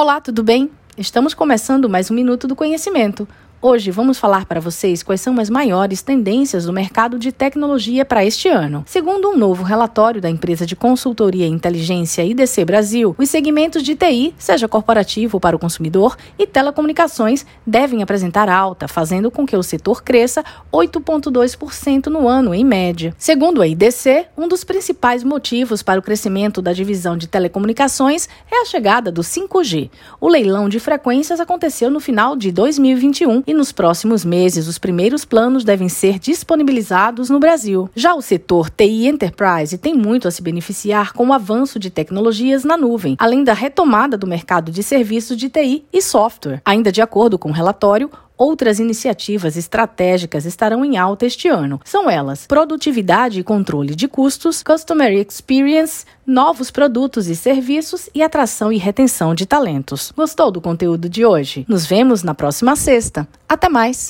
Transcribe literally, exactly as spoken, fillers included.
Olá, tudo bem? Estamos começando mais um Minuto do Conhecimento. Hoje vamos falar para vocês quais são as maiores tendências do mercado de tecnologia para este ano. Segundo um novo relatório da empresa de consultoria e inteligência I D C Brasil, os segmentos de T I, seja corporativo para o consumidor, e telecomunicações devem apresentar alta, fazendo com que o setor cresça oito vírgula dois por cento no ano, em média. Segundo a I D C, um dos principais motivos para o crescimento da divisão de telecomunicações é a chegada do cinco G. O leilão de frequências aconteceu no final de dois mil e vinte e um, e nos próximos meses, os primeiros planos devem ser disponibilizados no Brasil. Já o setor T I Enterprise tem muito a se beneficiar com o avanço de tecnologias na nuvem, além da retomada do mercado de serviços de T I e software. Ainda de acordo com o relatório, outras iniciativas estratégicas estarão em alta este ano. São elas: produtividade e controle de custos, customer experience, novos produtos e serviços e atração e retenção de talentos. Gostou do conteúdo de hoje? Nos vemos na próxima sexta. Até mais!